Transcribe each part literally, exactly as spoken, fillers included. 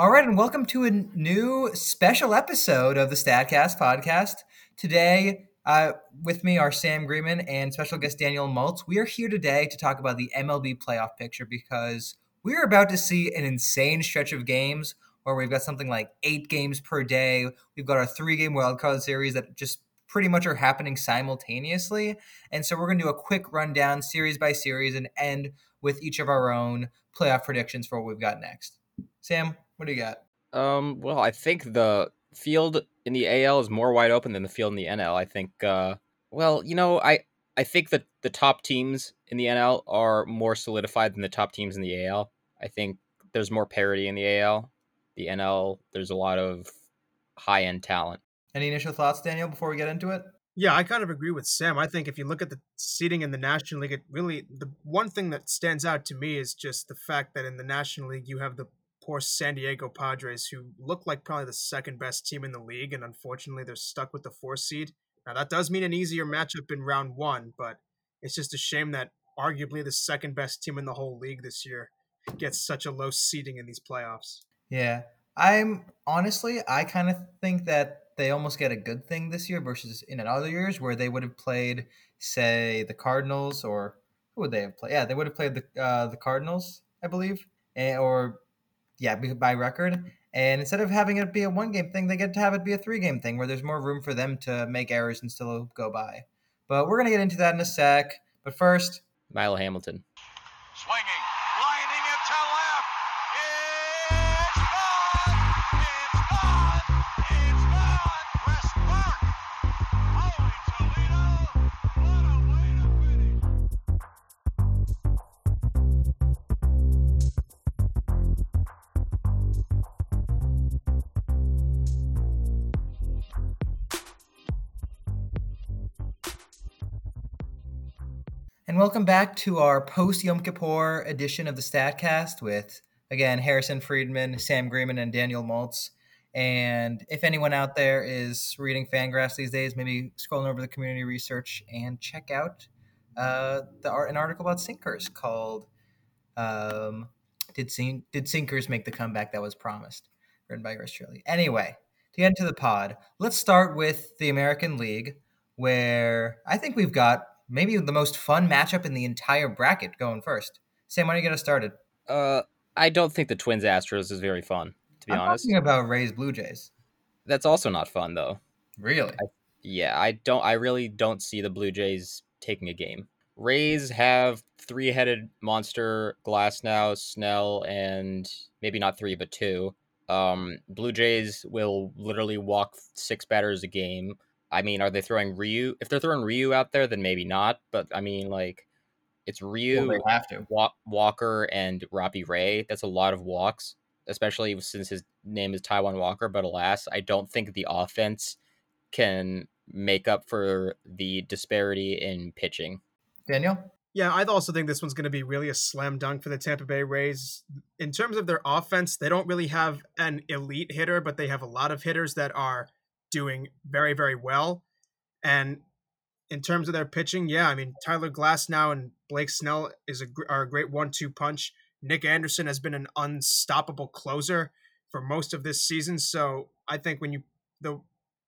All right, and welcome to a new special episode of the StatCast podcast. Today, uh, with me are Sam Greenman and special guest Daniel Maltz. We are here today to talk about the M L B playoff picture because we're about to see an insane stretch of games where we've got something like eight games per day. We've got our three-game wildcard series that just pretty much are happening simultaneously. And so we're going to do a quick rundown series by series and end with each of our own playoff predictions for what we've got next. Sam, what do you got? Um, well, I think the field in the A L is more wide open than the field in the N L. I think, uh, well, you know, I, I think that the top teams in the N L are more solidified than the top teams in the A L. I think there's more parity in the A L. The N L, there's a lot of high-end talent. Any initial thoughts, Daniel, before we get into it? Yeah, I kind of agree with Sam. I think if you look at the seating in the National League, it really, the one thing that stands out to me is just the fact that in the National League, you have the poor San Diego Padres, who look like probably the second best team in the league, and unfortunately, they're stuck with the four seed. Now, that does mean an easier matchup in round one, but it's just a shame that arguably the second best team in the whole league this year gets such a low seating in these playoffs. Yeah, I'm honestly, I kind of think that they almost get a good thing this year versus in other years where they would have played, say, the Cardinals, or who would they have played? Yeah, they would have played the uh, the Cardinals, I believe, and, or yeah, by record. And instead of having it be a one-game thing, they get to have it be a three-game thing where there's more room for them to make errors and still go by. But we're going to get into that in a sec. But first, Milo Hamilton. Swinging. And welcome back to our post-Yom Kippur edition of the StatCast with, again, Harrison Friedman, Sam Greenman, and Daniel Maltz. And if anyone out there is reading Fangraphs these days, maybe scrolling over the community research and check out uh, the art, an article about sinkers called um, Did Sin- Did Sinkers Make the Comeback That Was Promised? Written by yours truly. Anyway, to get into the pod, let's start with the American League, where I think we've got maybe the most fun matchup in the entire bracket going first. Sam, why don't you get us started? Uh, I don't think the Twins Astros is very fun, to be I'm honest. I'm talking about Rays Blue Jays. That's also not fun, though. Really? I, yeah, I don't. I really don't see the Blue Jays taking a game. Rays have three-headed monster Glasnow, Snell, and maybe not three, but two. Um, Blue Jays will literally walk six batters a game. I mean, are they throwing Ryu? If they're throwing Ryu out there, then maybe not. But, I mean, like, it's Ryu, well, have to. Wa- Walker, and Robbie Ray. That's a lot of walks, especially since his name is Taiwan Walker. But, alas, I don't think the offense can make up for the disparity in pitching. Daniel? Yeah, I also think this one's going to be really a slam dunk for the Tampa Bay Rays. In terms of their offense, they don't really have an elite hitter, but they have a lot of hitters that are doing very, very well. And in terms of their pitching, yeah, I mean, Tyler Glasnow and Blake Snell is a, are a great one two punch. Nick Anderson has been an unstoppable closer for most of this season. So I think when you, the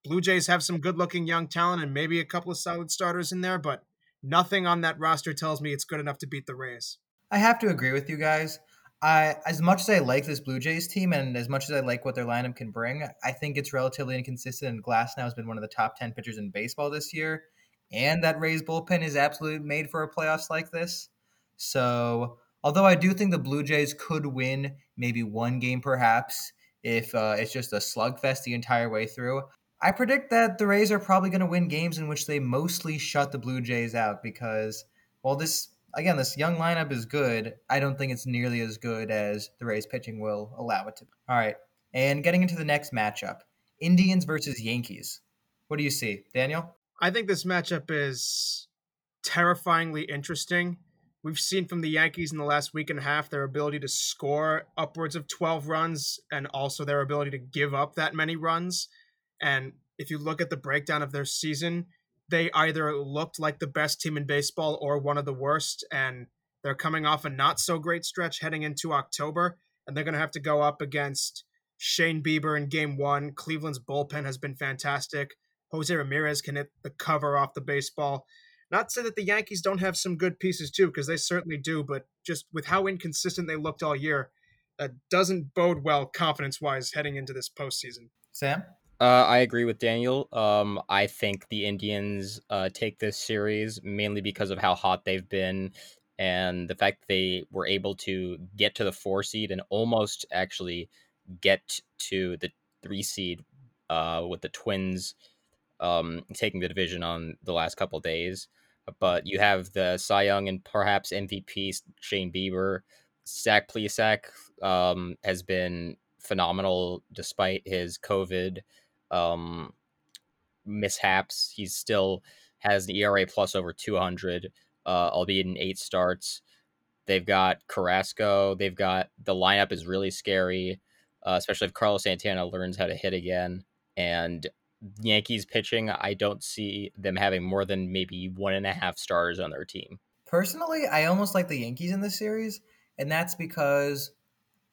Blue Jays have some good looking young talent and maybe a couple of solid starters in there, but nothing on that roster tells me it's good enough to beat the Rays. I have to agree with you guys. I, as much as I like this Blue Jays team and as much as I like what their lineup can bring, I think it's relatively inconsistent, and Glasnow has been one of the top ten pitchers in baseball this year, and that Rays bullpen is absolutely made for a playoffs like this. So, although I do think the Blue Jays could win maybe one game perhaps if uh, it's just a slugfest the entire way through, I predict that the Rays are probably going to win games in which they mostly shut the Blue Jays out because, well, this... Again, this young lineup is good. I don't think it's nearly as good as the Rays pitching will allow it to be. All right, and getting into the next matchup, Indians versus Yankees. What do you see, Daniel? I think this matchup is terrifyingly interesting. We've seen from the Yankees in the last week and a half their ability to score upwards of twelve runs and also their ability to give up that many runs. And if you look at the breakdown of their season, they either looked like the best team in baseball or one of the worst, and they're coming off a not so great stretch heading into October, and they're going to have to go up against Shane Bieber in game one. Cleveland's bullpen has been fantastic. Jose Ramirez can hit the cover off the baseball. Not to say that the Yankees don't have some good pieces too, because they certainly do, but just with how inconsistent they looked all year, that doesn't bode well confidence-wise heading into this postseason. Sam? Uh, I agree with Daniel. Um, I think the Indians uh, take this series mainly because of how hot they've been and the fact that they were able to get to the four seed and almost actually get to the three seed uh, with the Twins um, taking the division on the last couple of days. But you have the Cy Young and perhaps M V P Shane Bieber. Zach Plesac um, has been phenomenal despite his COVID Um, mishaps. He still has an E R A plus over two hundred, uh, albeit in eight starts. They've got Carrasco. They've got the lineup is really scary, uh, especially if Carlos Santana learns how to hit again. And Yankees pitching, I don't see them having more than maybe one and a half stars on their team. Personally, I almost like the Yankees in this series, and that's because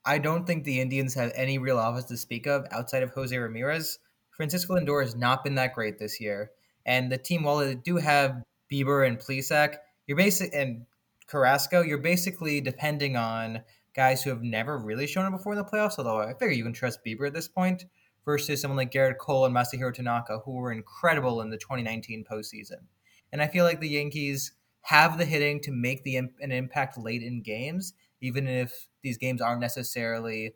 I don't think the Indians have any real offense to speak of outside of Jose Ramirez. Francisco Lindor has not been that great this year, and the team, while they do have Bieber and Plesac, you're basic and Carrasco, you're basically depending on guys who have never really shown up before in the playoffs. Although I figure you can trust Bieber at this point versus someone like Garrett Cole and Masahiro Tanaka, who were incredible in the twenty nineteen postseason. And I feel like the Yankees have the hitting to make the an impact late in games, even if these games aren't necessarily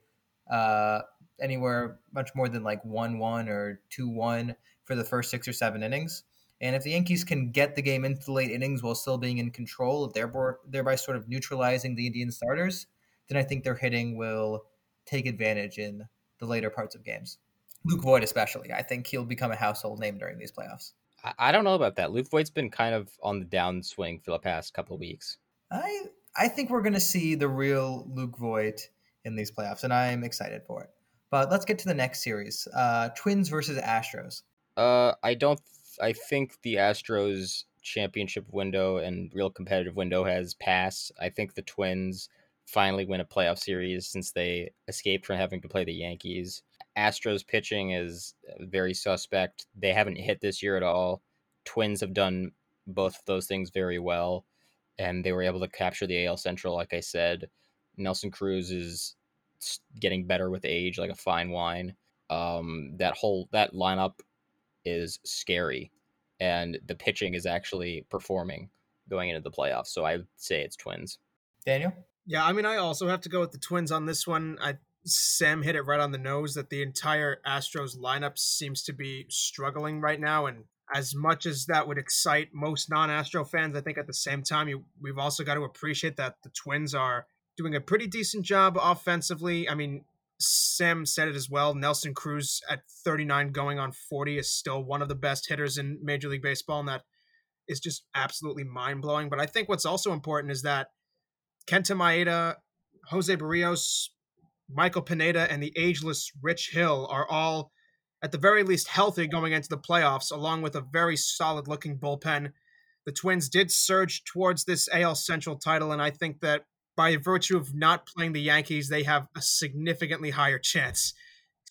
Uh, anywhere much more than like one one or two one for the first six or seven innings. And if the Yankees can get the game into the late innings while still being in control, thereby, thereby sort of neutralizing the Indian starters, then I think their hitting will take advantage in the later parts of games. Luke Voit especially. I think he'll become a household name during these playoffs. I don't know about that. Luke Voit's been kind of on the downswing for the past couple of weeks. I, I think we're going to see the real Luke Voit in these playoffs, and I'm excited for it. But let's get to the next series, uh, Twins versus Astros. Uh, I don't. Th- I think the Astros championship window and real competitive window has passed. I think the Twins finally win a playoff series since they escaped from having to play the Yankees. Astros pitching is very suspect. They haven't hit this year at all. Twins have done both of those things very well, and they were able to capture the A L Central, like I said. Nelson Cruz is getting better with age, like a fine wine. Um, that whole that lineup is scary, and the pitching is actually performing going into the playoffs. So I would say it's Twins. Daniel? Yeah, I mean, I also have to go with the Twins on this one. I, Sam hit it right on the nose that the entire Astros lineup seems to be struggling right now, and as much as that would excite most non-Astro fans, I think at the same time, you, we've also got to appreciate that the Twins are doing a pretty decent job offensively. I mean, Sam said it as well. Nelson Cruz at thirty-nine going on forty is still one of the best hitters in Major League Baseball, and that is just absolutely mind-blowing. But I think what's also important is that Kenta Maeda, Jose Barrios, Michael Pineda, and the ageless Rich Hill are all, at the very least, healthy going into the playoffs, along with a very solid-looking bullpen. The Twins did surge towards this A L Central title, and I think that by virtue of not playing the Yankees, they have a significantly higher chance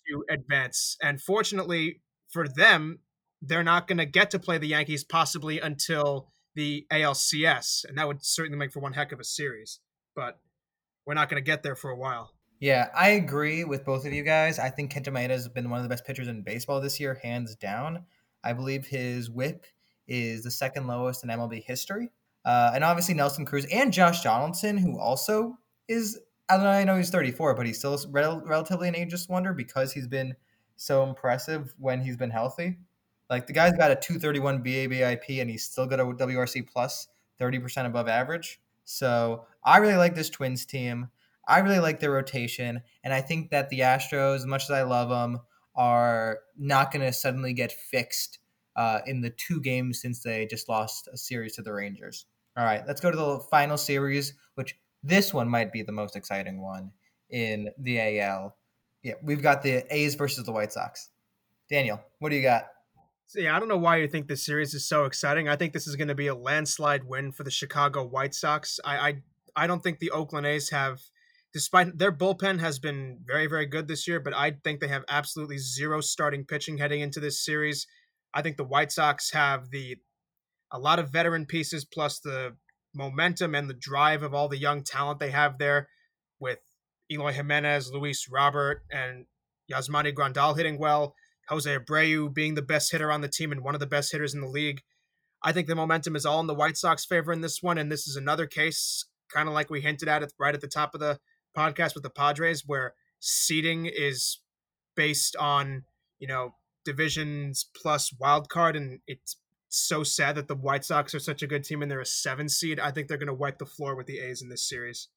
to advance. And fortunately for them, they're not going to get to play the Yankees possibly until the A L C S. And that would certainly make for one heck of a series. But we're not going to get there for a while. Yeah, I agree with both of you guys. I think Kenta Maeda has been one of the best pitchers in baseball this year, hands down. I believe his whip is the second lowest in M L B history. Uh, and obviously Nelson Cruz and Josh Donaldson, who also is, I don't know, I know he's thirty-four, but he's still rel- relatively an ageless wonder because he's been so impressive when he's been healthy. Like, the guy's got a two thirty-one B A B I P, and he's still got a W R C plus, thirty percent above average. So I really like this Twins team. I really like their rotation. And I think that the Astros, as much as I love them, are not going to suddenly get fixed uh, in the two games since they just lost a series to the Rangers. All right, let's go to the final series, which this one might be the most exciting one in the A L. Yeah, we've got the A's versus the White Sox. Daniel, what do you got? See, I don't know why you think this series is so exciting. I think this is going to be a landslide win for the Chicago White Sox. I I, I don't think the Oakland A's have despite their bullpen has been very, very good this year, but I think they have absolutely zero starting pitching heading into this series. I think the White Sox have the a lot of veteran pieces plus the momentum and the drive of all the young talent they have there with Eloy Jimenez, Luis Robert, and Yasmani Grandal hitting well, Jose Abreu being the best hitter on the team and one of the best hitters in the league. I think the momentum is all in the White Sox favor in this one, and this is another case, kind of like we hinted at it right at the top of the podcast with the Padres, where seeding is based on, you know, divisions plus wild card, and it's so sad that the White Sox are such a good team and they're a seven seed. I think they're going to wipe the floor with the A's in this series.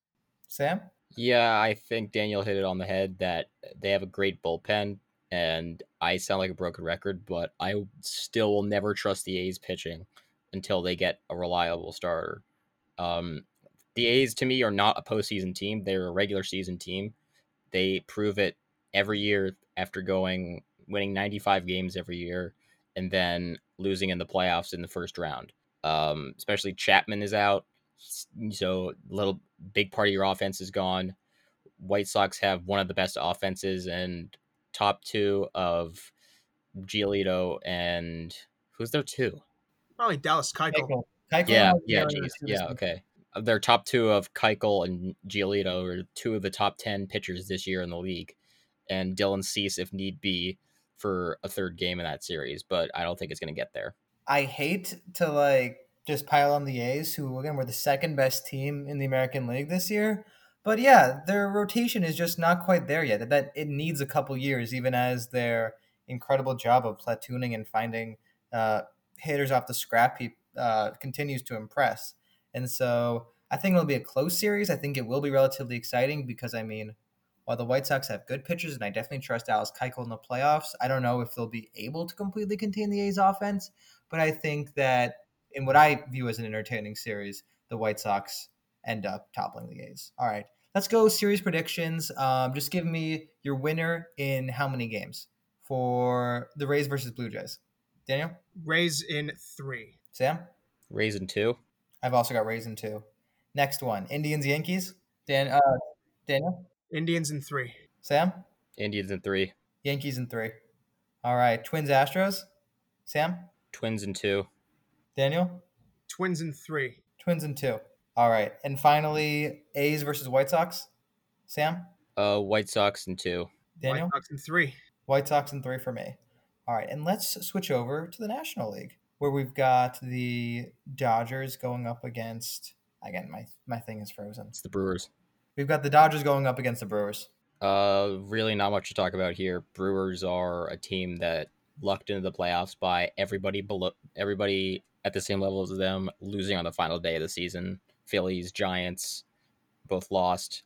Sam? Yeah, I think Daniel hit it on the head that they have a great bullpen, and I sound like a broken record, but I still will never trust the A's pitching until they get a reliable starter. Um, the A's, to me, are not a postseason team. They're a regular season team. They prove it every year after going winning ninety-five games every year and then losing in the playoffs in the first round. Um, especially Chapman is out. So little big part of your offense is gone. White Sox have one of the best offenses and top two of Giolito and who's their two? Probably Dallas Keuchel. Keuchel. Yeah, yeah, geez. yeah, okay. Their top two of Keuchel and Giolito are two of the top ten pitchers this year in the league, and Dylan Cease, if need be, for a third game in that series, but I don't think it's going to get there. I hate to like just pile on the A's, who again were the second best team in the American League this year. But yeah, their rotation is just not quite there yet. That it needs a couple years, even as their incredible job of platooning and finding uh, hitters off the scrap heap uh, continues to impress. And so I think it'll be a close series. I think it will be relatively exciting because, I mean, while the White Sox have good pitchers, and I definitely trust Dallas Keuchel in the playoffs, I don't know if they'll be able to completely contain the A's offense, but I think that in what I view as an entertaining series, the White Sox end up toppling the A's. All right, let's go series predictions. Um, just give me your winner in how many games for the Rays versus Blue Jays? Daniel? Rays in three. Sam? Rays in two. I've also got Rays in two. Next one, Indians, Yankees. Dan, uh, Daniel? Indians in three. Sam? Indians in three. Yankees in three. All right. Twins, Astros. Sam? Twins in two. Daniel? Twins in three. Twins in two. All right. And finally, A's versus White Sox. Sam? Uh, White Sox in two. Daniel? White Sox in three. White Sox in three for me. All right. And let's switch over to the National League, where we've got the Dodgers going up against – again, my, my thing is frozen. It's the Brewers. We've got the Dodgers going up against the Brewers. Uh, really not much to talk about here. Brewers are a team that lucked into the playoffs by everybody below, everybody at the same level as them losing on the final day of the season. Phillies, Giants, both lost.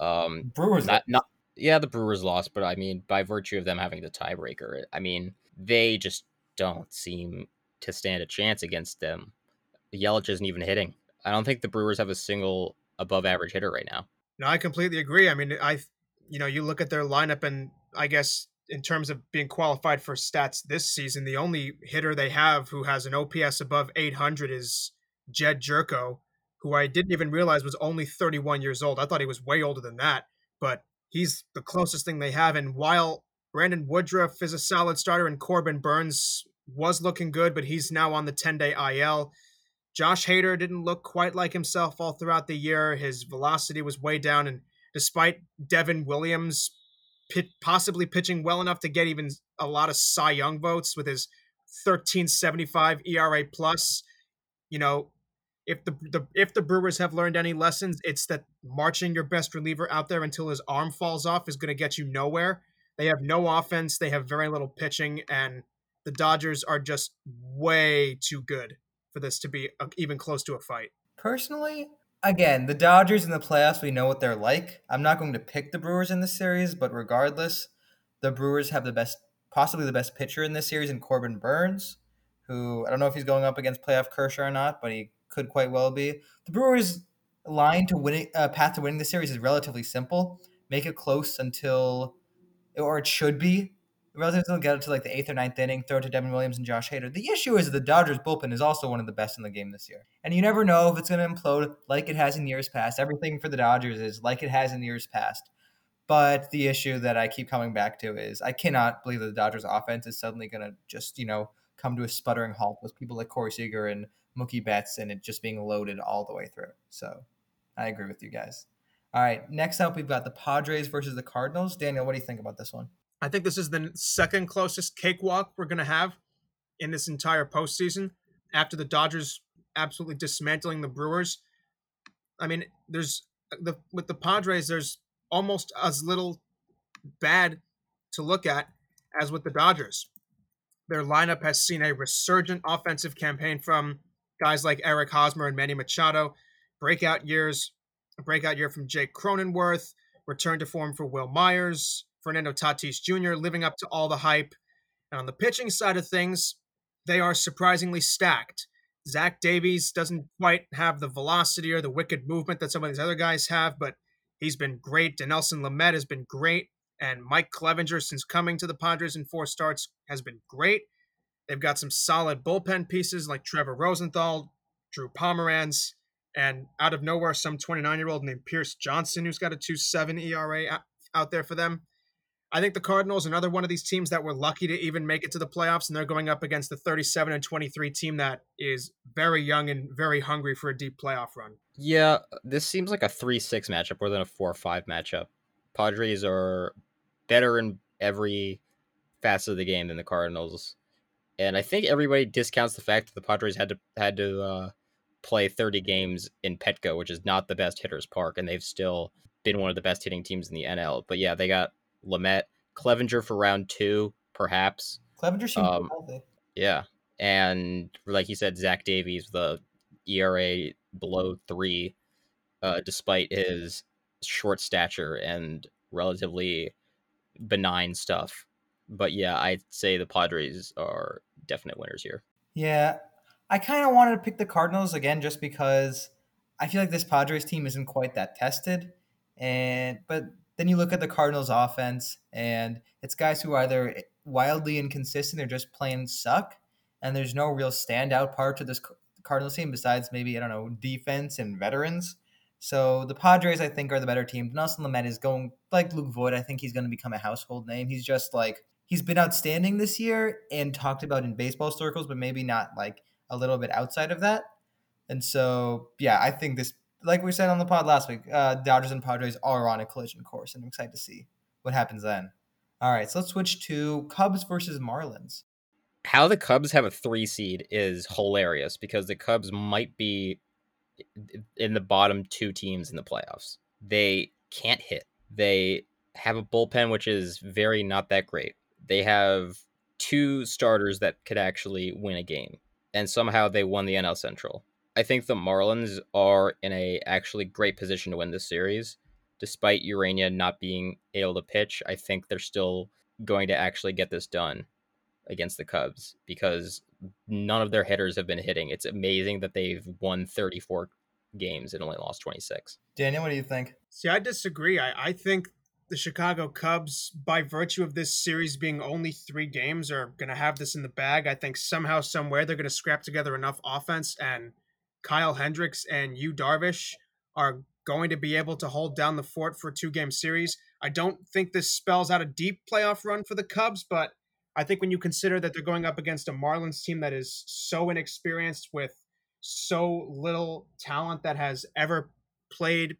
Um, Brewers, not, not yeah, the Brewers lost, but I mean, by virtue of them having the tiebreaker, I mean they just don't seem to stand a chance against them. Yelich isn't even hitting. I don't think the Brewers have a single above average hitter right now. No, I completely agree. I mean, I, you know, you look at their lineup, and I guess in terms of being qualified for stats this season, the only hitter they have who has an O P S above eight hundred is Jed Jerko, who I didn't even realize was only thirty-one years old. I thought he was way older than that, but he's the closest thing they have. And while Brandon Woodruff is a solid starter and Corbin Burnes was looking good, but he's now on the ten-day I L, Josh Hader didn't look quite like himself all throughout the year. His velocity was way down, and despite Devin Williams pit, possibly pitching well enough to get even a lot of Cy Young votes with his thirteen seventy-five E R A plus, you know, if the, the if the Brewers have learned any lessons, it's that marching your best reliever out there until his arm falls off is going to get you nowhere. They have no offense. They have very little pitching, and the Dodgers are just way too good for this to be even close to a fight. Personally, again, the Dodgers in the playoffs, we know what they're like. I'm not going to pick the Brewers in this series, but regardless, the Brewers have the best, possibly the best pitcher in this series in Corbin Burnes, who I don't know if he's going up against playoff Kershaw or not, but he could quite well be. The Brewers' line to winning, uh, path to winning this series is relatively simple. Make it close until, or it should be, The Royals will get it to like the eighth or ninth inning, throw it to Devin Williams and Josh Hader. The issue is that the Dodgers bullpen is also one of the best in the game this year. And you never know if it's going to implode like it has in years past. Everything for the Dodgers is like it has in years past. But the issue that I keep coming back to is I cannot believe that the Dodgers offense is suddenly going to just, you know, come to a sputtering halt with people like Corey Seager and Mookie Betts and it just being loaded all the way through. So I agree with you guys. All right, next up, we've got the Padres versus the Cardinals. Daniel, what do you think about this one? I think this is the second closest cakewalk we're going to have in this entire postseason after the Dodgers absolutely dismantling the Brewers. I mean, there's the with the Padres, there's almost as little bad to look at as with the Dodgers. Their lineup has seen a resurgent offensive campaign from guys like Eric Hosmer and Manny Machado, breakout years, a breakout year from Jake Cronenworth, return to form for Will Myers, Fernando Tatis Junior living up to all the hype. And on the pitching side of things, they are surprisingly stacked. Zach Davies doesn't quite have the velocity or the wicked movement that some of these other guys have, but he's been great. Dinelson Lamet has been great. And Mike Clevenger, since coming to the Padres in four starts, has been great. They've got some solid bullpen pieces like Trevor Rosenthal, Drew Pomeranz, and out of nowhere, some twenty-nine-year-old named Pierce Johnson, who's got a two point seven E R A out there for them. I think the Cardinals, another one of these teams that were lucky to even make it to the playoffs, and they're going up against the thirty-seven and twenty-three team that is very young and very hungry for a deep playoff run. Yeah, this seems like a three six matchup more than a four five matchup. Padres are better in every facet of the game than the Cardinals. And I think everybody discounts the fact that the Padres had to had to uh, play thirty games in Petco, which is not the best hitter's park, and they've still been one of the best hitting teams in the N L. But yeah, they got Lamet, Clevenger for round two, perhaps. Clevenger seems um, healthy. Yeah, and like you said, Zach Davies, the E R A below three, uh, despite his short stature and relatively benign stuff. But yeah, I'd say the Padres are definite winners here. Yeah, I kind of wanted to pick the Cardinals again just because I feel like this Padres team isn't quite that tested. And but then you look at the Cardinals offense and it's guys who are either wildly inconsistent or just plain suck. And there's no real standout part to this Cardinals team besides maybe, I don't know, defense and veterans. So the Padres, I think, are the better team. Nelson Lamet is going, like Luke Voit, I think he's going to become a household name. He's just like, he's been outstanding this year and talked about in baseball circles, but maybe not like a little bit outside of that. And so, yeah, I think this, like we said on the pod last week, uh, Dodgers and Padres are on a collision course, and I'm excited to see what happens then. All right, so let's switch to Cubs versus Marlins. How the Cubs have a three seed is hilarious because the Cubs might be in the bottom two teams in the playoffs. They can't hit. They have a bullpen, which is very not that great. They have two starters that could actually win a game. And somehow they won the N L Central. I think the Marlins are in a actually great position to win this series. Despite Urania not being able to pitch, I think they're still going to actually get this done against the Cubs because none of their hitters have been hitting. It's amazing that they've won thirty-four games and only lost twenty-six. Daniel, what do you think? See, I disagree. I, I think the Chicago Cubs, by virtue of this series being only three games, are going to have this in the bag. I think somehow, somewhere, they're going to scrap together enough offense, and Kyle Hendricks and Yu Darvish are going to be able to hold down the fort for a two-game series. I don't think this spells out a deep playoff run for the Cubs, but I think when you consider that they're going up against a Marlins team that is so inexperienced with so little talent that has ever played,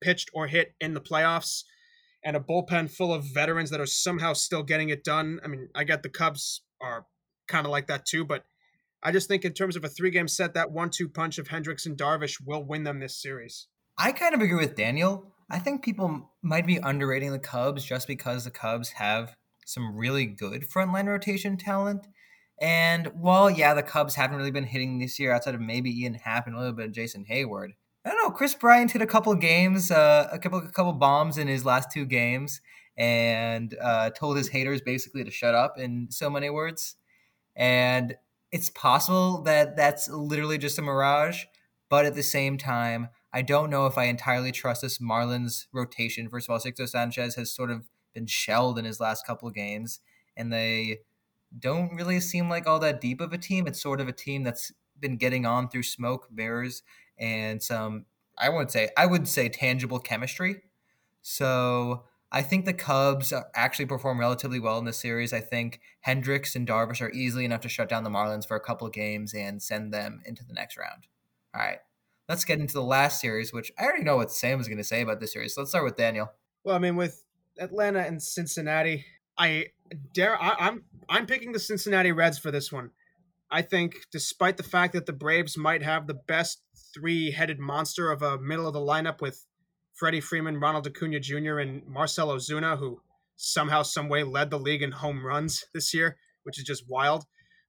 pitched, or hit in the playoffs, and a bullpen full of veterans that are somehow still getting it done. I mean, I get the Cubs are kind of like that too, but I just think in terms of a three-game set, that one two punch of Hendricks and Darvish will win them this series. I kind of agree with Daniel. I think people might be underrating the Cubs just because the Cubs have some really good frontline rotation talent. And while, yeah, the Cubs haven't really been hitting this year outside of maybe Ian Happ and a little bit of Jason Hayward, I don't know. Chris Bryant hit a couple games, uh, a couple a couple bombs in his last two games, and uh, told his haters basically to shut up in so many words. And it's possible that that's literally just a mirage. But at the same time, I don't know if I entirely trust this Marlins rotation. First of all, Sixto Sanchez has sort of been shelled in his last couple of games. and they don't really seem like all that deep of a team. It's sort of a team that's been getting on through smoke, mirrors, and some, I would say, I would say tangible chemistry. So I think the Cubs actually perform relatively well in this series. I think Hendricks and Darvish are easily enough to shut down the Marlins for a couple of games and send them into the next round. All right, let's get into the last series, which I already know what Sam is going to say about this series. So let's start with Daniel. Well, I mean, with Atlanta and Cincinnati, I dare I, I'm I'm picking the Cincinnati Reds for this one. I think despite the fact that the Braves might have the best three-headed monster of a middle of the lineup with Freddie Freeman, Ronald Acuna Junior, and Marcell Ozuna, who somehow, some way led the league in home runs this year, which is just wild.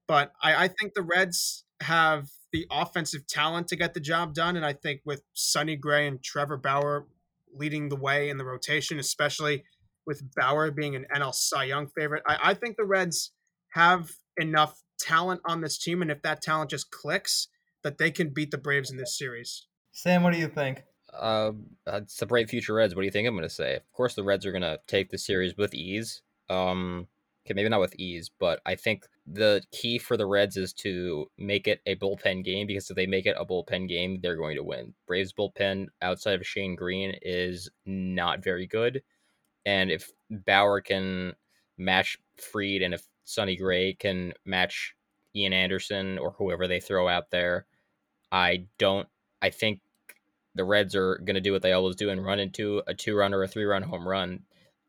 But I, I think the Reds have the offensive talent to get the job done. And I think with Sonny Gray and Trevor Bauer leading the way in the rotation, especially with Bauer being an N L Cy Young favorite, I, I think the Reds have enough talent on this team. And if that talent just clicks, that they can beat the Braves in this series. Sam, what do you think? Uh, it's the bright future Reds. What do you think I'm going to say? Of course, the Reds are going to take the series with ease. Um, okay, maybe not with ease, but I think the key for the Reds is to make it a bullpen game, because if they make it a bullpen game, they're going to win. Braves bullpen outside of Shane Green is not very good. And if Bauer can match Fried, and if Sonny Gray can match Ian Anderson or whoever they throw out there, I don't, I think the Reds are going to do what they always do and run into a two-run or a three-run home run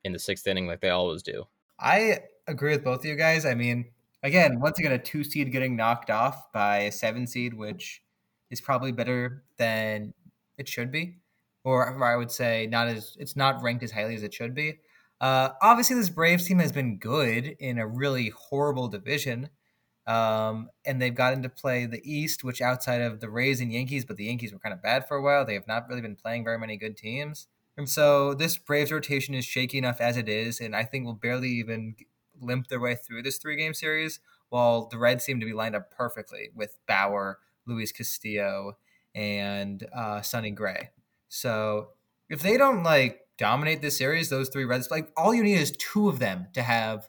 in the sixth inning like they always do. I agree with both of you guys. I mean, again, once again, a two-seed getting knocked off by a seven-seed, which is probably better than it should be, or I would say not as it's not ranked as highly as it should be. Uh, obviously, this Braves team has been good in a really horrible division. Um, and they've gotten to play the East, which outside of the Rays and Yankees, but the Yankees were kind of bad for a while. They have not really been playing very many good teams. And so this Braves rotation is shaky enough as it is, and I think will barely even limp their way through this three-game series, while the Reds seem to be lined up perfectly with Bauer, Luis Castillo, and uh, Sonny Gray. So if they don't, like, dominate this series, those three Reds, like, all you need is two of them to have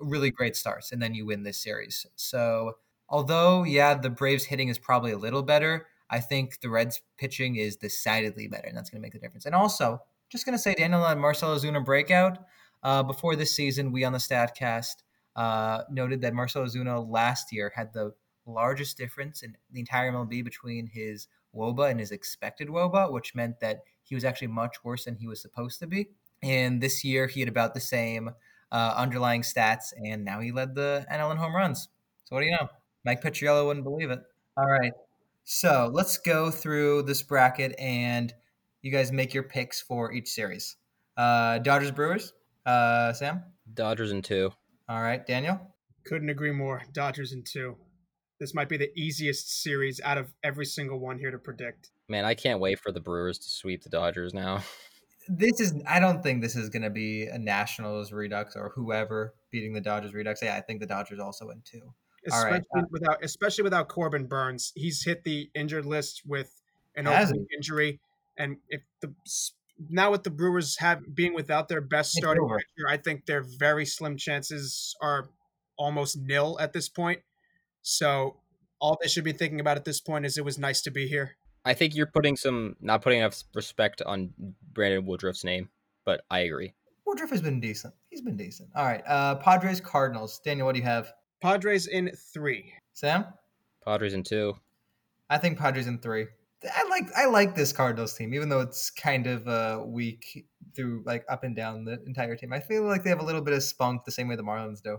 really great starts, and then you win this series. So although, yeah, the Braves hitting is probably a little better, I think the Reds pitching is decidedly better, and that's going to make the difference. And also, just going to say Daniel and Marcell Ozuna breakout. Uh, before this season, we on the StatCast uh, noted that Marcell Ozuna last year had the largest difference in the entire M L B between his W O B A and his expected W O B A, which meant that he was actually much worse than he was supposed to be. And this year, he had about the same Uh, underlying stats, and now he led the N L in home runs. So what do you know? Mike Piccirillo wouldn't believe it. All right, so let's go through this bracket, and you guys make your picks for each series. Uh, Dodgers, Brewers, uh, Sam? Dodgers in two. All right, Daniel? Couldn't agree more. Dodgers in two. This might be the easiest series out of every single one here to predict. Man, I can't wait for the Brewers to sweep the Dodgers now. This is, I don't think this is going to be a Nationals redux or whoever beating the Dodgers redux. Yeah, I think the Dodgers also win too. Especially All right. without, especially without Corbin Burnes, he's hit the injured list with an open injury, and if the now with the Brewers have being without their best starting pitcher, I think their very slim chances are almost nil at this point. So all they should be thinking about at this point is it was nice to be here. I think you're putting some not putting enough respect on Brandon Woodruff's name, but I agree. Woodruff has been decent. He's been decent. All right. Uh, Padres, Cardinals. Daniel, what do you have? Padres in three. Sam? Padres in two. I think Padres in three. I like I like this Cardinals team, even though it's kind of uh, weak through like up and down the entire team. I feel like they have a little bit of spunk the same way the Marlins do.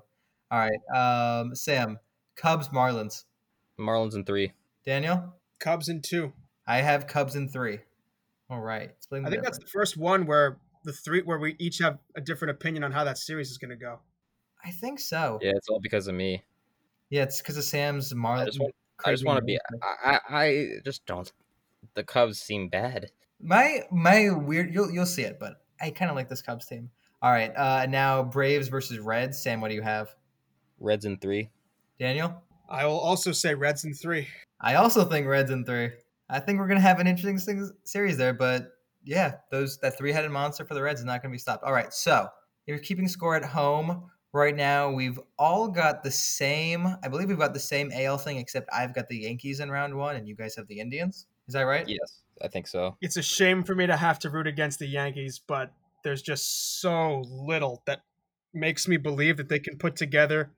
All right. Um, Sam, Cubs, Marlins. Marlins in three. Daniel? Cubs in two. I have Cubs in three. All right. I think difference. That's the first one where the three where we each have a different opinion on how that series is going to go. I think so. Yeah, it's all because of me. Yeah, it's because of Sam's Marlins. I just want, I just want to be. I, I I just don't. The Cubs seem bad. My my weird. You'll you'll see it, but I kind of like this Cubs team. All right. Uh, now Braves versus Reds. Sam, what do you have? Reds in three. Daniel. I will also say Reds in three. I also think Reds in three. I think we're going to have an interesting series there, but yeah, those that three-headed monster for the Reds is not going to be stopped. All right, so if you're keeping score at home, right now. We've all got the same, I believe we've got the same A L thing, except I've got the Yankees in round one and you guys have the Indians. Is that right? Yes, I think so. It's a shame for me to have to root against the Yankees, but there's just so little that makes me believe that they can put together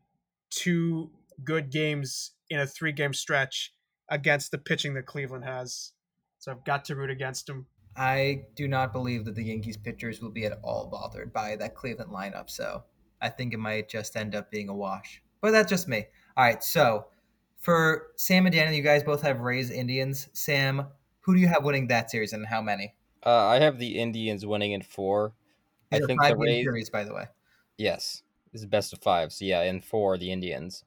two good games in a three-game stretch against the pitching that Cleveland has. So I've got to root against them. I do not believe that the Yankees pitchers will be at all bothered by that Cleveland lineup, so I think it might just end up being a wash. But that's just me. All right, so for Sam and Daniel, you guys both have Rays Indians. Sam, who do you have winning that series and how many? Uh, I have the Indians winning in four. These I think the Rays series, by the way. Yes, it's the best of five. So yeah, in four, the Indians.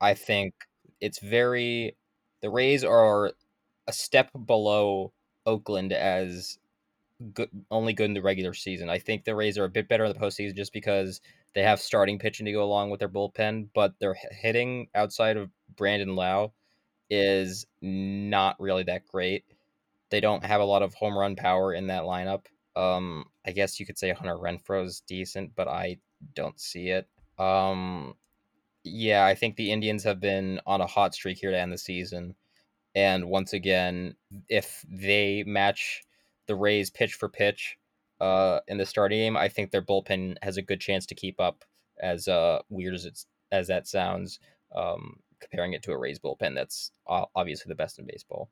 I think it's very the Rays are a step below Oakland as good, only good in the regular season. I think the Rays are a bit better in the postseason just because they have starting pitching to go along with their bullpen, but their hitting outside of Brandon Lau is not really that great. They don't have a lot of home run power in that lineup. Um, I guess you could say Hunter Renfro's decent, but I don't see it. Um, yeah, I think the Indians have been on a hot streak here to end the season. And once again, if they match the Rays pitch for pitch uh, in the starting game, I think their bullpen has a good chance to keep up, as uh, weird as it's, as that sounds, um, comparing it to a Rays bullpen that's obviously the best in baseball.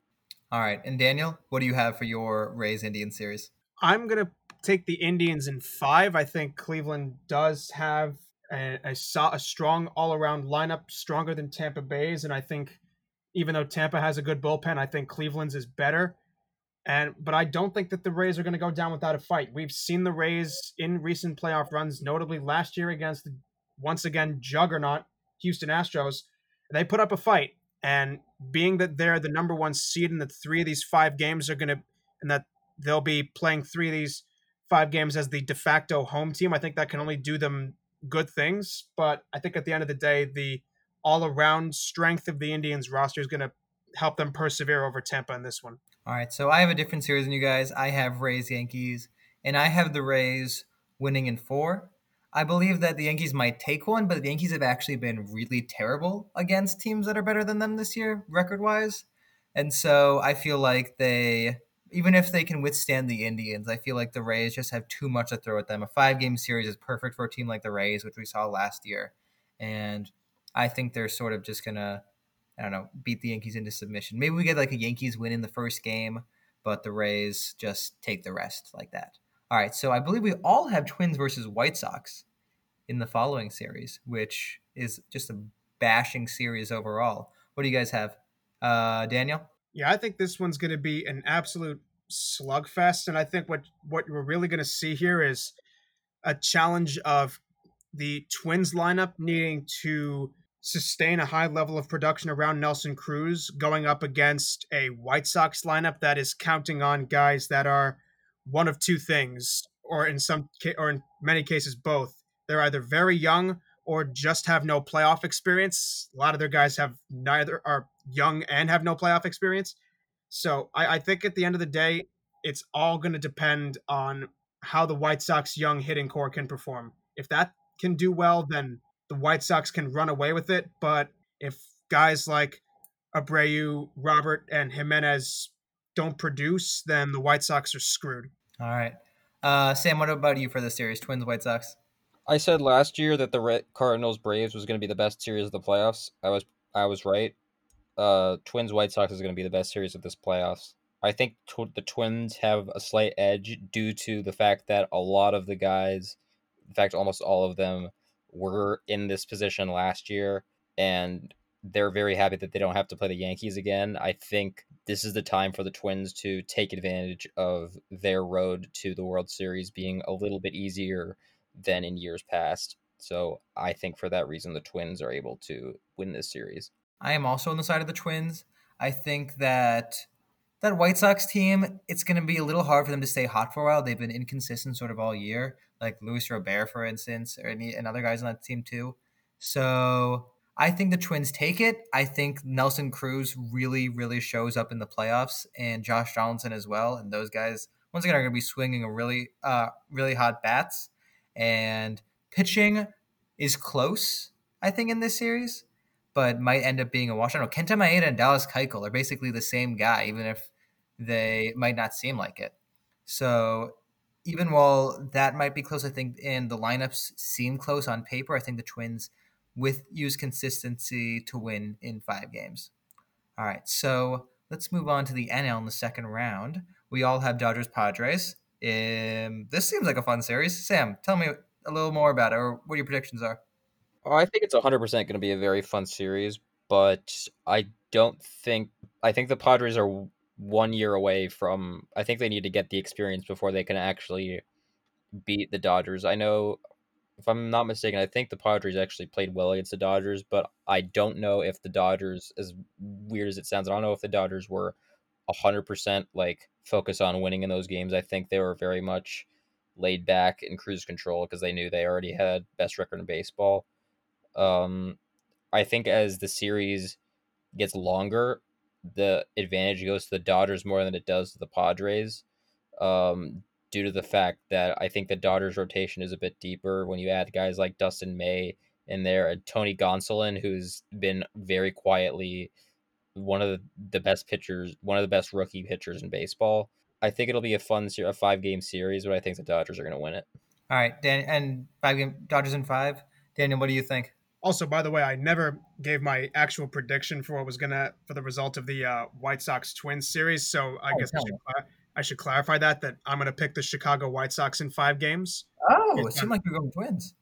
All right. And Daniel, what do you have for your Rays Indians series? I'm going to take the Indians in five. I think Cleveland does have a, a, a strong all-around lineup, stronger than Tampa Bay's. And I think even though Tampa has a good bullpen, I think Cleveland's is better. And But I don't think that the Rays are going to go down without a fight. We've seen the Rays in recent playoff runs, notably last year against the, once again, juggernaut Houston Astros. They put up a fight. And being that they're the number one seed and that three of these five games are going to, and that they'll be playing three of these five games as the de facto home team, I think that can only do them good things. But I think at the end of the day, the all-around strength of the Indians roster is going to help them persevere over Tampa in this one. All right, so I have a different series than you guys. I have Rays Yankees, and I have the Rays winning in four. I believe that the Yankees might take one, but the Yankees have actually been really terrible against teams that are better than them this year, record-wise. And so I feel like they, even if they can withstand the Indians, I feel like the Rays just have too much to throw at them. A five-game series is perfect for a team like the Rays, which we saw last year. And I think they're sort of just going to, I don't know, beat the Yankees into submission. Maybe we get like a Yankees win in the first game, but the Rays just take the rest like that. All right, so I believe we all have Twins versus White Sox in the following series, which is just a bashing series overall. What do you guys have? Uh, Daniel? Yeah, I think this one's going to be an absolute slugfest, and I think what, what we're really going to see here is a challenge of the Twins lineup needing to sustain a high level of production around Nelson Cruz going up against a White Sox lineup that is counting on guys that are one of two things, or in some, or in many cases, both. They're either very young or just have no playoff experience. A lot of their guys have neither, are young and have no playoff experience. So I, I think at the end of the day, it's all going to depend on how the White Sox young hitting core can perform. If that can do well, then the White Sox can run away with it. But if guys like Abreu, Robert, and Jimenez don't produce, then the White Sox are screwed. All right. Uh, Sam, what about you for this series, Twins, White Sox? I said last year that the Cardinals Braves was going to be the best series of the playoffs. I was I was right. Uh, Twins, White Sox is going to be the best series of this playoffs. I think tw- the Twins have a slight edge due to the fact that a lot of the guys, in fact, almost all of them, were in this position last year, and they're very happy that they don't have to play the Yankees again. I think this is the time for the Twins to take advantage of their road to the World Series being a little bit easier than in years past. So I think for that reason, the Twins are able to win this series. I am also on the side of the Twins. I think that that White Sox team, it's going to be a little hard for them to stay hot for a while. They've been inconsistent sort of all year, like Luis Robert, for instance, or any, and other guys on that team too. So I think the Twins take it. I think Nelson Cruz really, really shows up in the playoffs, and Josh Donaldson as well. And those guys, once again, are going to be swinging a really, uh, really hot bats. And pitching, is close, I think, in this series, but might end up being a wash. I don't know. Kenta Maeda and Dallas Keuchel are basically the same guy, even if they might not seem like it. So even while that might be close, I think, and the lineups seem close on paper, I think the Twins with use consistency to win in five games. All right, so let's move on to the N L in the second round. We all have Dodgers-Padres. Um, this seems like a fun series. Sam, tell me a little more about it, or what your predictions are. Oh, I think it's one hundred percent going to be a very fun series, but I don't think – I think the Padres are one year away from – I think they need to get the experience before they can actually beat the Dodgers. I know, if I'm not mistaken, I think the Padres actually played well against the Dodgers, but I don't know if the Dodgers, as weird as it sounds, I don't know if the Dodgers were one hundred percent like focus on winning in those games. I think they were very much laid back in cruise control because they knew they already had best record in baseball. Um, I think as the series gets longer, the advantage goes to the Dodgers more than it does to the Padres, um, due to the fact that I think the Dodgers rotation is a bit deeper when you add guys like Dustin May in there and Tony Gonsolin, who's been very quietly one of the best pitchers, one of the best rookie pitchers in baseball. I think it'll be a fun a five-game series, but I think the Dodgers are going to win it. All right, Dan, and five-game Dodgers in five. Daniel, what do you think? Also, by the way, I never gave my actual prediction for what was gonna for the result of the uh, White Sox Twins series, so I oh, guess I should, cl- I should clarify that that I'm gonna pick the Chicago White Sox in five games. Oh, it, it seemed like you're going Twins.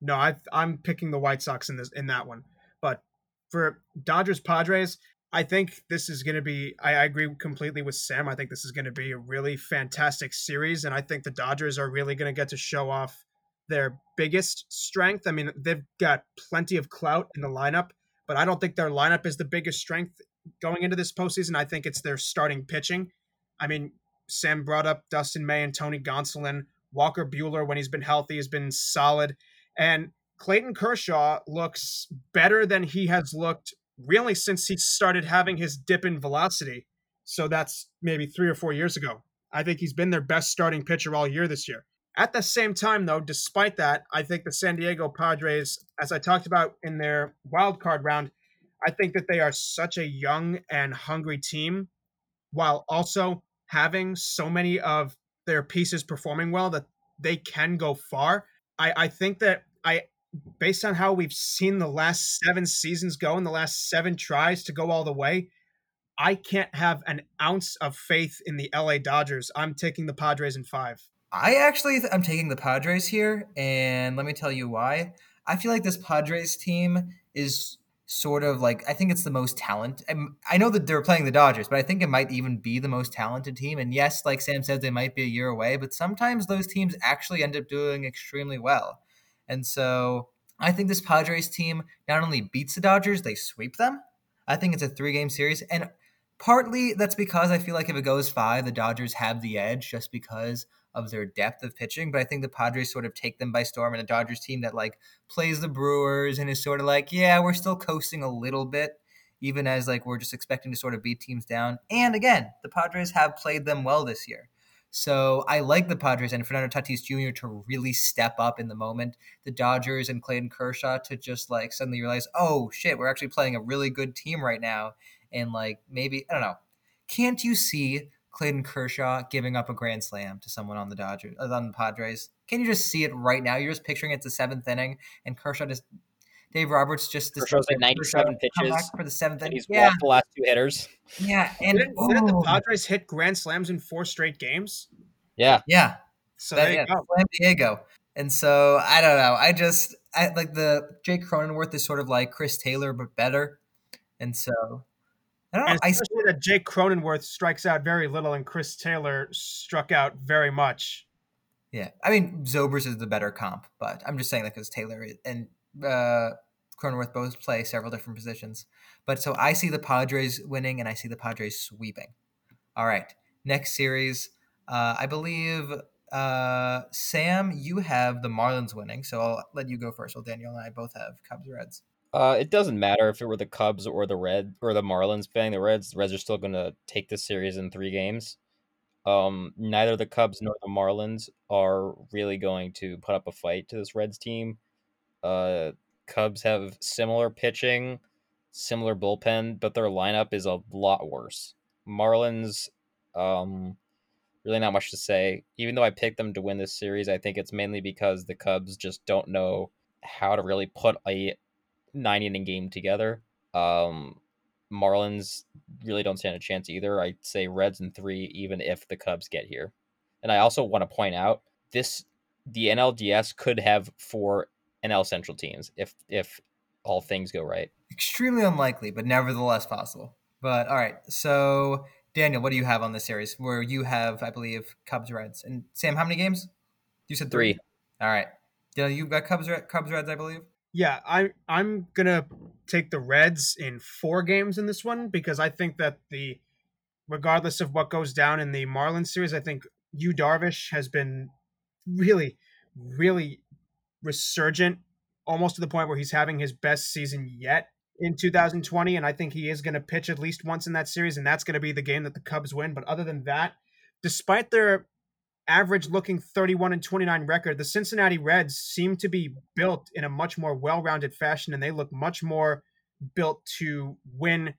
No, I, I'm picking the White Sox in this in that one. But for Dodgers Padres, I think this is going to be, I, I agree completely with Sam. I think this is going to be a really fantastic series. And I think the Dodgers are really going to get to show off their biggest strength. I mean, they've got plenty of clout in the lineup, but I don't think their lineup is the biggest strength going into this postseason. I think it's their starting pitching. I mean, Sam brought up Dustin May and Tony Gonsolin. Walker Buehler, when he's been healthy, has been solid. And Clayton Kershaw looks better than he has looked really since he started having his dip in velocity. So that's maybe three or four years ago. I think he's been their best starting pitcher all year this year. At the same time, though, despite that, I think the San Diego Padres, as I talked about in their wild card round, I think that they are such a young and hungry team while also having so many of their pieces performing well that they can go far. I, I think that I... based on how we've seen the last seven seasons go and the last seven tries to go all the way, I can't have an ounce of faith in the L A Dodgers. I'm taking the Padres in five. I actually, th- I'm taking the Padres here, and let me tell you why. I feel like this Padres team is sort of like, I think it's the most talent. I'm, I know that they're playing the Dodgers, but I think it might even be the most talented team. And yes, like Sam said, they might be a year away, but sometimes those teams actually end up doing extremely well. And so I think this Padres team not only beats the Dodgers, they sweep them. I think it's a three-game series. And partly that's because I feel like if it goes five, the Dodgers have the edge just because of their depth of pitching. But I think the Padres sort of take them by storm, and a Dodgers team that like plays the Brewers and is sort of like, yeah, we're still coasting a little bit, even as like we're just expecting to sort of beat teams down. And again, the Padres have played them well this year. So I like the Padres and Fernando Tatis Junior to really step up in the moment. The Dodgers and Clayton Kershaw to just like suddenly realize, oh shit, we're actually playing a really good team right now. And like maybe, I don't know, can't you see Clayton Kershaw giving up a grand slam to someone on the Dodgers, on the Padres? Can you just see it right now? You're just picturing it's the seventh inning and Kershaw just, Dave Roberts just Kershaw's like ninety-seven Kershaw pitches for the seventh inning. He's yeah. walked the last two hitters. Yeah, and didn't, oh. didn't the Padres hit grand slams in four straight games? Yeah, yeah. So that, there you yeah, go, San Diego. And so I don't know. I just I, like the Jake Cronenworth is sort of like Chris Taylor but better. And so I don't know. I see that Jake Cronenworth strikes out very little, and Chris Taylor struck out very much. Yeah, I mean Zobrist is the better comp, but I'm just saying that because Taylor and. Uh, Cronenworth both play several different positions. But so I see the Padres winning and I see the Padres sweeping. All right. Next series, uh, I believe, uh, Sam, you have the Marlins winning. So I'll let you go first. Well, Daniel and I both have Cubs Reds. Uh, it doesn't matter if it were the Cubs or the Red or the Marlins playing the Reds. The Reds are still going to take this series in three games. Um, neither the Cubs nor the Marlins are really going to put up a fight to this Reds team. Uh, Cubs have similar pitching, similar bullpen, but their lineup is a lot worse. Marlins, um, really not much to say. Even though I picked them to win this series, I think it's mainly because the Cubs just don't know how to really put a nine-inning game together. Um, Marlins really don't stand a chance either. I'd say Reds in three, even if the Cubs get here. And I also want to point out this: the N L D S could have four N L Central teams if if all things go right. Extremely unlikely, but nevertheless possible. But all right, so Daniel, what do you have on this series? Where you have, I believe, Cubs Reds, and Sam, how many games? You said three. three. All right, Daniel, you've got Cubs Red, Cubs Reds, I believe. Yeah, I I'm gonna take the Reds in four games in this one because I think that the regardless of what goes down in the Marlins series, I think Yu Darvish has been really, really resurgent, almost to the point where he's having his best season yet in two thousand twenty, and I think he is going to pitch at least once in that series, and that's going to be the game that the Cubs win. But other than that, despite their average-looking thirty-one and twenty-nine record, the Cincinnati Reds seem to be built in a much more well-rounded fashion, and they look much more built to win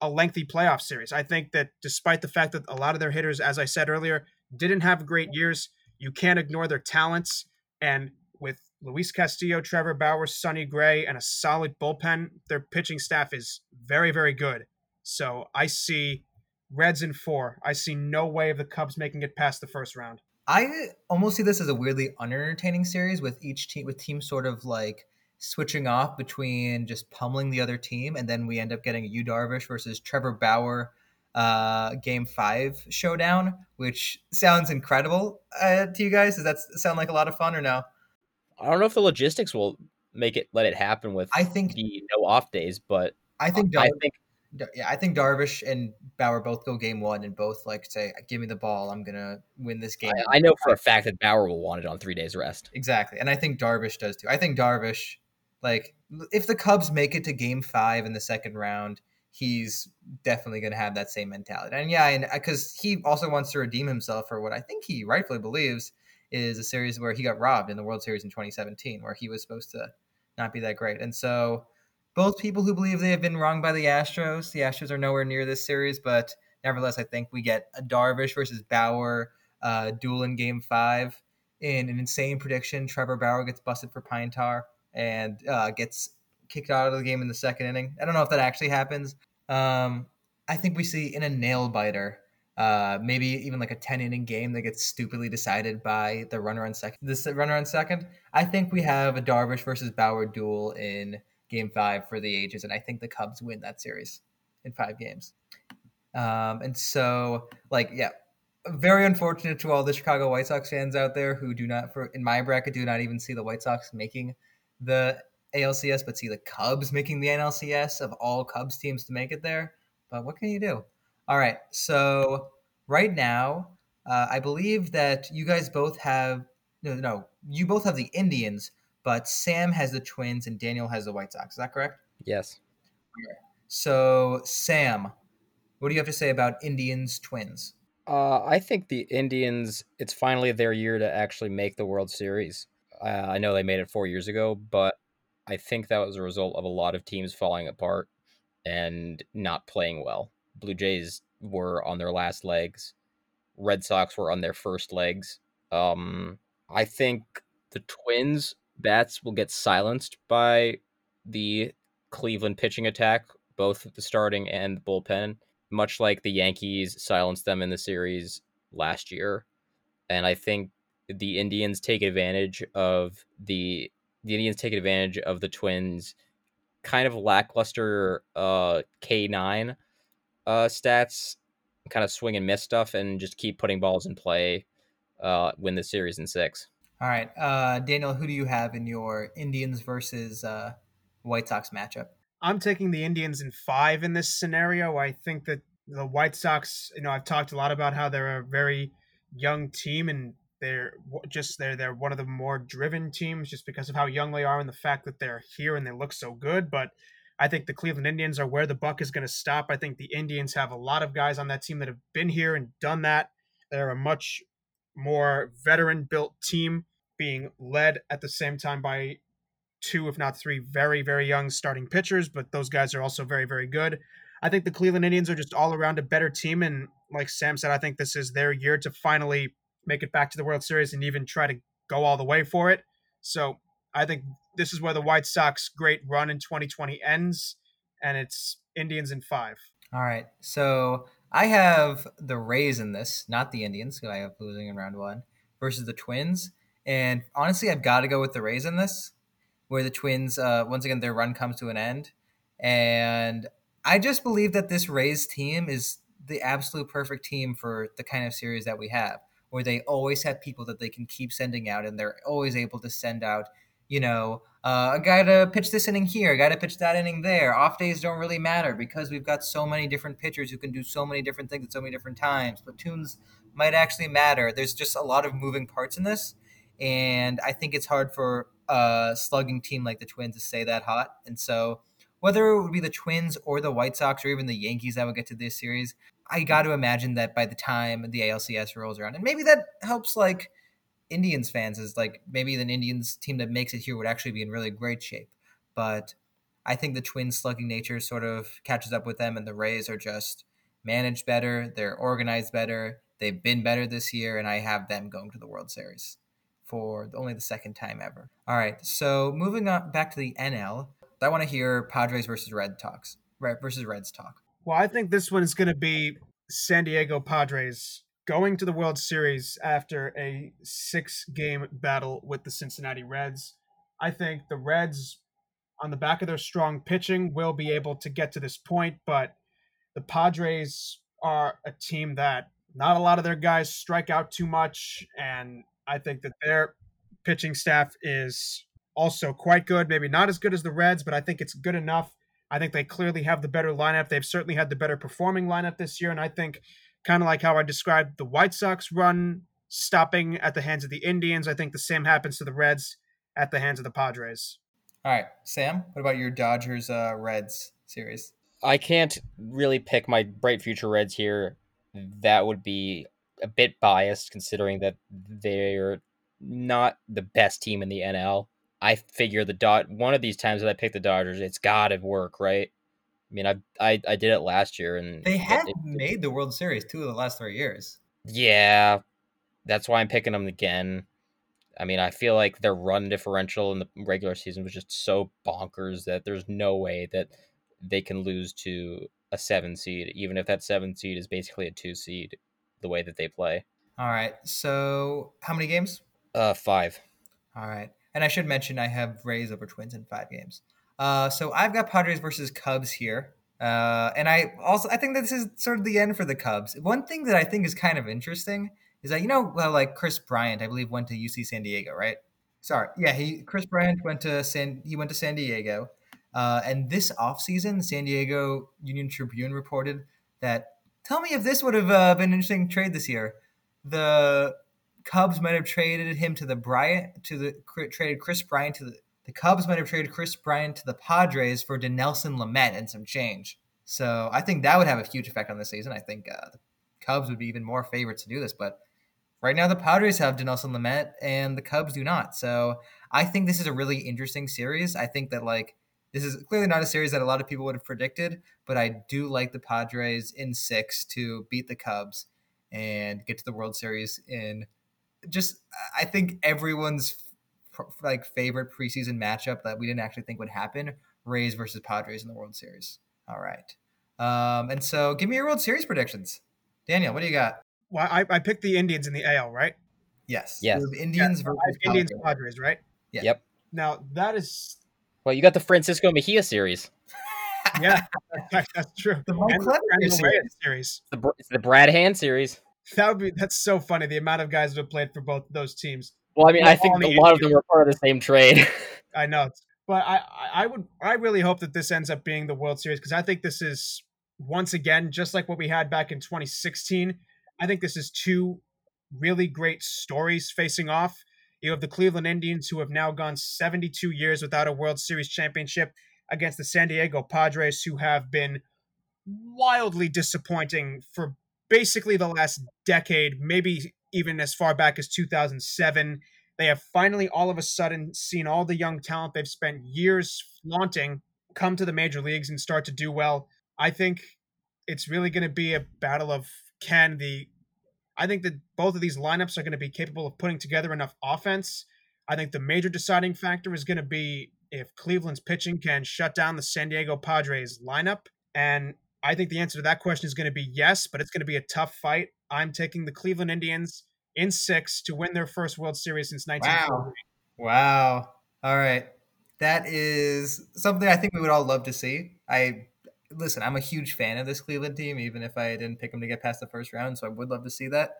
a lengthy playoff series. I think that despite the fact that a lot of their hitters, as I said earlier, didn't have great years, you can't ignore their talents. And with Luis Castillo, Trevor Bauer, Sonny Gray, and a solid bullpen, their pitching staff is very, very good. So I see Reds in four. I see no way of the Cubs making it past the first round. I almost see this as a weirdly unentertaining series with each team, with teams sort of like switching off between just pummeling the other team, and then we end up getting a Yu Darvish versus Trevor Bauer uh, Game Five showdown, which sounds incredible uh, to you guys. Does that sound like a lot of fun or no? I don't know if the logistics will make it let it happen with I think the no off days, but I think Dar- I think yeah, I think Darvish and Bauer both go Game One and both like say, "Give me the ball, I'm gonna win this game." I, I know for a fact that Bauer will want it on three days rest. Exactly, and I think Darvish does too. I think Darvish. Like, if the Cubs make it to Game Five in the second round, he's definitely going to have that same mentality. And yeah, and because he also wants to redeem himself for what I think he rightfully believes is a series where he got robbed in the World Series in twenty seventeen, where he was supposed to not be that great. And so both people who believe they have been wronged by the Astros, the Astros are nowhere near this series, but nevertheless, I think we get a Darvish versus Bauer uh, duel in Game Five. In an insane prediction, Trevor Bauer gets busted for pine tar and uh, gets kicked out of the game in the second inning. I don't know if that actually happens. Um, I think we see in a nail-biter, uh, maybe even like a ten-inning game that gets stupidly decided by the runner on second. This runner on second, I think we have a Darvish versus Bauer duel in Game Five for the ages, and I think the Cubs win that series in five games. Um, and so, like, yeah, very unfortunate to all the Chicago White Sox fans out there who do not, for in my bracket, do not even see the White Sox making the A L C S, but see the Cubs making the N L C S of all Cubs teams to make it there. But what can you do? All right. So right now, uh, I believe that you guys both have, no, no, you both have the Indians, but Sam has the Twins and Daniel has the White Sox. Is that correct? Yes. All right. So Sam, what do you have to say about Indians Twins? Uh, I think the Indians, it's finally their year to actually make the World Series. Uh, I know they made it four years ago, but I think that was a result of a lot of teams falling apart and not playing well. Blue Jays were on their last legs. Red Sox were on their first legs. Um, I think the Twins' bats will get silenced by the Cleveland pitching attack, both the starting and the bullpen, much like the Yankees silenced them in the series last year. And I think the Indians take advantage of the... The Indians take advantage of the Twins' kind of lackluster uh, K nine uh, stats, kind of swing and miss stuff, and just keep putting balls in play, uh, win the series in six. All right. Uh, Daniel, who do you have in your Indians versus uh, White Sox matchup? I'm taking the Indians in five in this scenario. I think that the White Sox, you know, I've talked a lot about how they're a very young team, and They're just they're they're one of the more driven teams just because of how young they are and the fact that they're here and they look so good. But I think the Cleveland Indians are where the buck is going to stop. I think the Indians have a lot of guys on that team that have been here and done that. They're a much more veteran-built team being led at the same time by two, if not three, very, very young starting pitchers, but those guys are also very, very good. I think the Cleveland Indians are just all around a better team. And like Sam said, I think this is their year to finally make it back to the World Series and even try to go all the way for it. So I think this is where the White Sox great run in twenty twenty ends, and it's Indians in five. All right. So I have the Rays in this, not the Indians, because I have losing in round one, versus the Twins. And honestly, I've got to go with the Rays in this, where the Twins, uh, once again, their run comes to an end. And I just believe that this Rays team is the absolute perfect team for the kind of series that we have, where they always have people that they can keep sending out, and they're always able to send out, you know, uh, a guy to pitch this inning here, a guy to pitch that inning there. Off days don't really matter because we've got so many different pitchers who can do so many different things at so many different times. Platoons might actually matter. There's just a lot of moving parts in this, and I think it's hard for a slugging team like the Twins to stay that hot. And so whether it would be the Twins or the White Sox or even the Yankees that would get to this series, I got to imagine that by the time the A L C S rolls around, and maybe that helps like Indians fans, is like maybe an Indians team that makes it here would actually be in really great shape. But I think the Twins' slugging nature sort of catches up with them, and the Rays are just managed better. They're organized better. They've been better this year, and I have them going to the World Series for only the second time ever. All right, so moving on back to the N L, I want to hear Padres versus Red talks, versus Reds talk. Well, I think this one is going to be San Diego Padres going to the World Series after a six-game battle with the Cincinnati Reds. I think the Reds, on the back of their strong pitching, will be able to get to this point, but the Padres are a team that not a lot of their guys strike out too much, and I think that their pitching staff is also quite good, maybe not as good as the Reds, but I think it's good enough. I think they clearly have the better lineup. They've certainly had the better performing lineup this year. And I think, kind of like how I described the White Sox run stopping at the hands of the Indians, I think the same happens to the Reds at the hands of the Padres. All right, Sam, what about your Dodgers uh, Reds series? I can't really pick my bright future Reds here. That would be a bit biased considering that they're not the best team in the N L. I figure the dot one of these times that I pick the Dodgers, it's got to work, right? I mean, I I, I did it last year, and they have it, it, made the World Series two of the last three years. Yeah, that's why I'm picking them again. I mean, I feel like their run differential in the regular season was just so bonkers that there's no way that they can lose to a seven seed, even if that seven seed is basically a two seed, the way that they play. All right, so how many games? Uh, five. All right. And I should mention I have Rays over Twins in five games. Uh, so I've got Padres versus Cubs here. Uh, and I also I think that this is sort of the end for the Cubs. One thing that I think is kind of interesting is that, you know, well, like Chris Bryant, I believe, went to U C San Diego, right? Sorry. Yeah, he Chris Bryant went to San he went to San Diego. Uh, and this offseason, the San Diego Union Tribune reported that, tell me if this would have uh, been an interesting trade this year. The Cubs might have traded him to the Bryant to the traded Chris Bryant to the, the Cubs might have traded Chris Bryant to the Padres for Dinelson Lamet and some change. So I think that would have a huge effect on this season. I think uh, the Cubs would be even more favorites to do this, but right now the Padres have Dinelson Lamet and the Cubs do not. So I think this is a really interesting series. I think that like this is clearly not a series that a lot of people would have predicted, but I do like the Padres in six to beat the Cubs and get to the World Series in. Just, I think everyone's like favorite preseason matchup that we didn't actually think would happen: Rays versus Padres in the World Series. All right, um, and so give me your World Series predictions, Daniel. What do you got? Well, I, I picked the Indians in the A L, right? Yes. Yes. So Indians yeah. versus Indians Padres, Padres right? Yeah. Yep. Now that is. Well, you got the Francisco Mejia series. Yeah, that's, that's true. The Mike Clevenger series. series. The the Brad Hand series. That would be that's so funny. The amount of guys that have played for both those teams. Well, I mean, They're I think a lot of them were part of the same trade. I know, but I, I would, I really hope that this ends up being the World Series because I think this is once again just like what we had back in twenty sixteen. I think this is two really great stories facing off. You have the Cleveland Indians who have now gone seventy-two years without a World Series championship against the San Diego Padres who have been wildly disappointing for. Basically the last decade, maybe even as far back as two thousand seven. They have finally all of a sudden seen all the young talent they've spent years flaunting come to the major leagues and start to do well. I think it's really going to be a battle of can the – I think that both of these lineups are going to be capable of putting together enough offense. I think the major deciding factor is going to be if Cleveland's pitching can shut down the San Diego Padres lineup. And I think the answer to that question is going to be yes, but it's going to be a tough fight. I'm taking the Cleveland Indians in six to win their first World Series since nineteen forty-eight. Wow. Wow. All right. That is something I think we would all love to see. I listen, I'm a huge fan of this Cleveland team, even if I didn't pick them to get past the first round. So I would love to see that.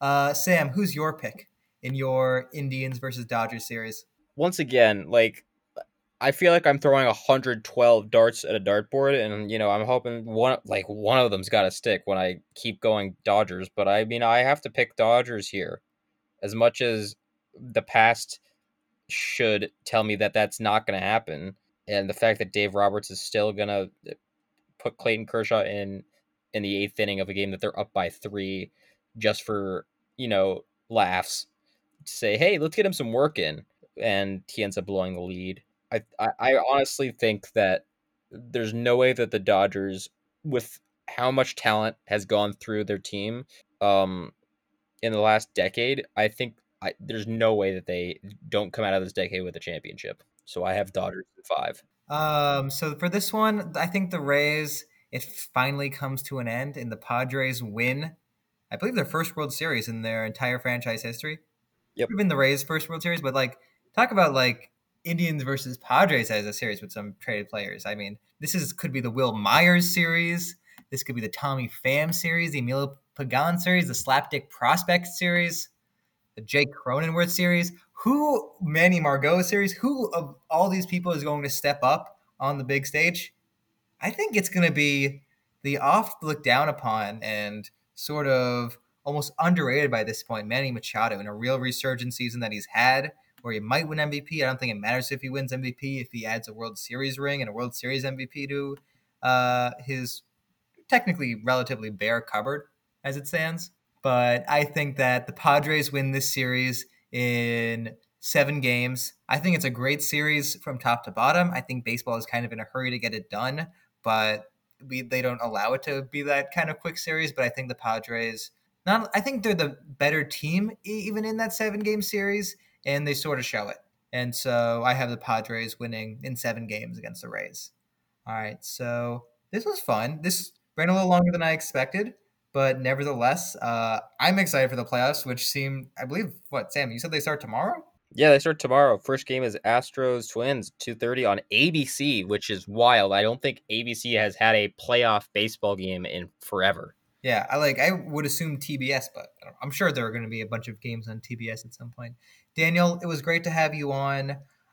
Uh, Sam, who's your pick in your Indians versus Dodgers series? Once again, like, I feel like I'm throwing one hundred twelve darts at a dartboard, and, you know, I'm hoping one, like one of them's got to stick when I keep going Dodgers. But I mean, I have to pick Dodgers here, as much as the past should tell me that that's not going to happen. And the fact that Dave Roberts is still going to put Clayton Kershaw in, in the eighth inning of a game that they're up by three just for, you know, laughs, to say, hey, let's get him some work in. And he ends up blowing the lead. I, I honestly think that there's no way that the Dodgers, with how much talent has gone through their team um, in the last decade, I think I, there's no way that they don't come out of this decade with a championship. So I have Dodgers in five. Um, so for this one, I think the Rays, it finally comes to an end, and the Padres win, I believe, their first World Series in their entire franchise history. Yep. It would have been the Rays' first World Series, but, like, talk about, like, Indians versus Padres as a series with some traded players. I mean, this is could be the Will Myers series. This could be the Tommy Pham series, the Emilio Pagan series, the Slapdick Prospect series, the Jake Cronenworth series. Who, Manny Margot series, who of all these people is going to step up on the big stage? I think it's going to be the oft looked down upon and sort of almost underrated by this point, Manny Machado, in a real resurgence season that he's had, where he might win M V P. I don't think it matters if he wins M V P, if he adds a World Series ring and a World Series M V P to uh, his technically relatively bare cupboard as it stands. But I think that the Padres win this series in seven games. I think it's a great series from top to bottom. I think baseball is kind of in a hurry to get it done, but we, they don't allow it to be that kind of quick series. But I think the Padres, not, I think they're the better team even in that seven-game series. And they sort of show it. And so I have the Padres winning in seven games against the Rays. All right, so this was fun. This ran a little longer than I expected, but nevertheless, uh, I'm excited for the playoffs, which seem, I believe, what, Sam, you said they start tomorrow? Yeah, they start tomorrow. First game is Astros Twins, two thirty on A B C, which is wild. I don't think A B C has had a playoff baseball game in forever. Yeah, I like. I would assume T B S, but I don't know. I'm sure there are going to be a bunch of games on T B S at some point. Daniel, it was great to have you on.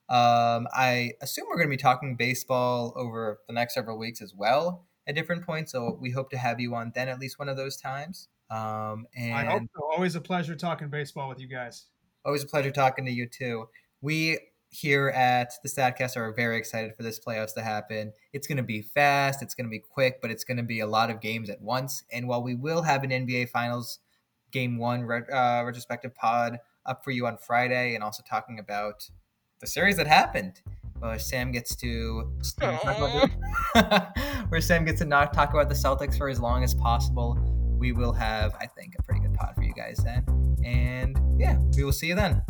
Um, I assume we're going to be talking baseball over the next several weeks as well at different points, so we hope to have you on then at least one of those times. Um, and I hope so. Always a pleasure talking baseball with you guys. Always a pleasure talking to you too. We here at the StatCast are very excited for this playoffs to happen. It's going to be fast. It's going to be quick, but it's going to be a lot of games at once. And while we will have an N B A Finals Game one uh, retrospective pod up for you on Friday, and also talking about the series that happened, where Sam gets to where Sam gets to not talk about the Celtics for as long as possible, we will have, I think, a pretty good pod for you guys then. And yeah, we will see you then.